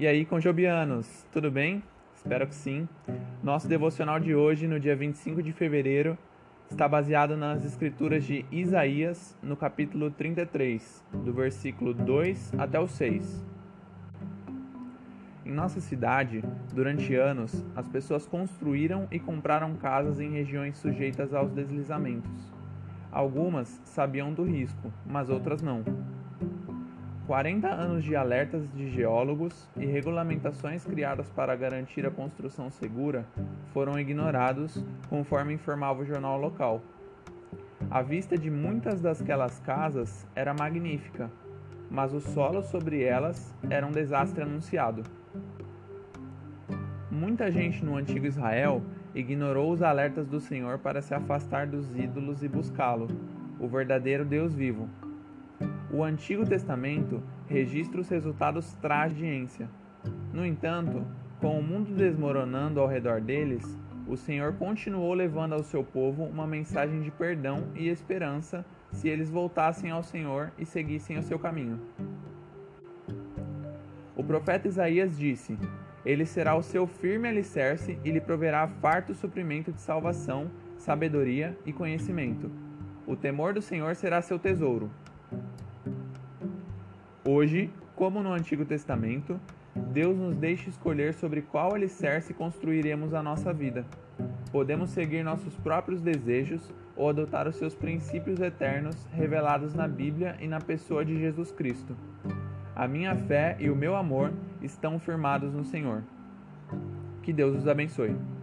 E aí, Conjobianos, tudo bem? Espero que sim. Nosso devocional de hoje, no dia 25 de fevereiro, está baseado nas escrituras de Isaías, no capítulo 33, do versículo 2 até o 6. Em nossa cidade, durante anos, as pessoas construíram e compraram casas em regiões sujeitas aos deslizamentos. Algumas sabiam do risco, mas outras não. 40 anos de alertas de geólogos e regulamentações criadas para garantir a construção segura foram ignorados, conforme informava o jornal local. A vista de muitas daquelas casas era magnífica, mas o solo sobre elas era um desastre anunciado. Muita gente no antigo Israel ignorou os alertas do Senhor para se afastar dos ídolos e buscá-lo, o verdadeiro Deus vivo. O Antigo Testamento registra os resultados trágicos. No entanto, com o mundo desmoronando ao redor deles, o Senhor continuou levando ao seu povo uma mensagem de perdão e esperança se eles voltassem ao Senhor e seguissem o seu caminho. O profeta Isaías disse: Ele será o seu firme alicerce e lhe proverá farto suprimento de salvação, sabedoria e conhecimento. O temor do Senhor será seu tesouro. Hoje, como no Antigo Testamento, Deus nos deixa escolher sobre qual alicerce construiremos a nossa vida. Podemos seguir nossos próprios desejos ou adotar os seus princípios eternos revelados na Bíblia e na pessoa de Jesus Cristo. A minha fé e o meu amor estão firmados no Senhor. Que Deus os abençoe.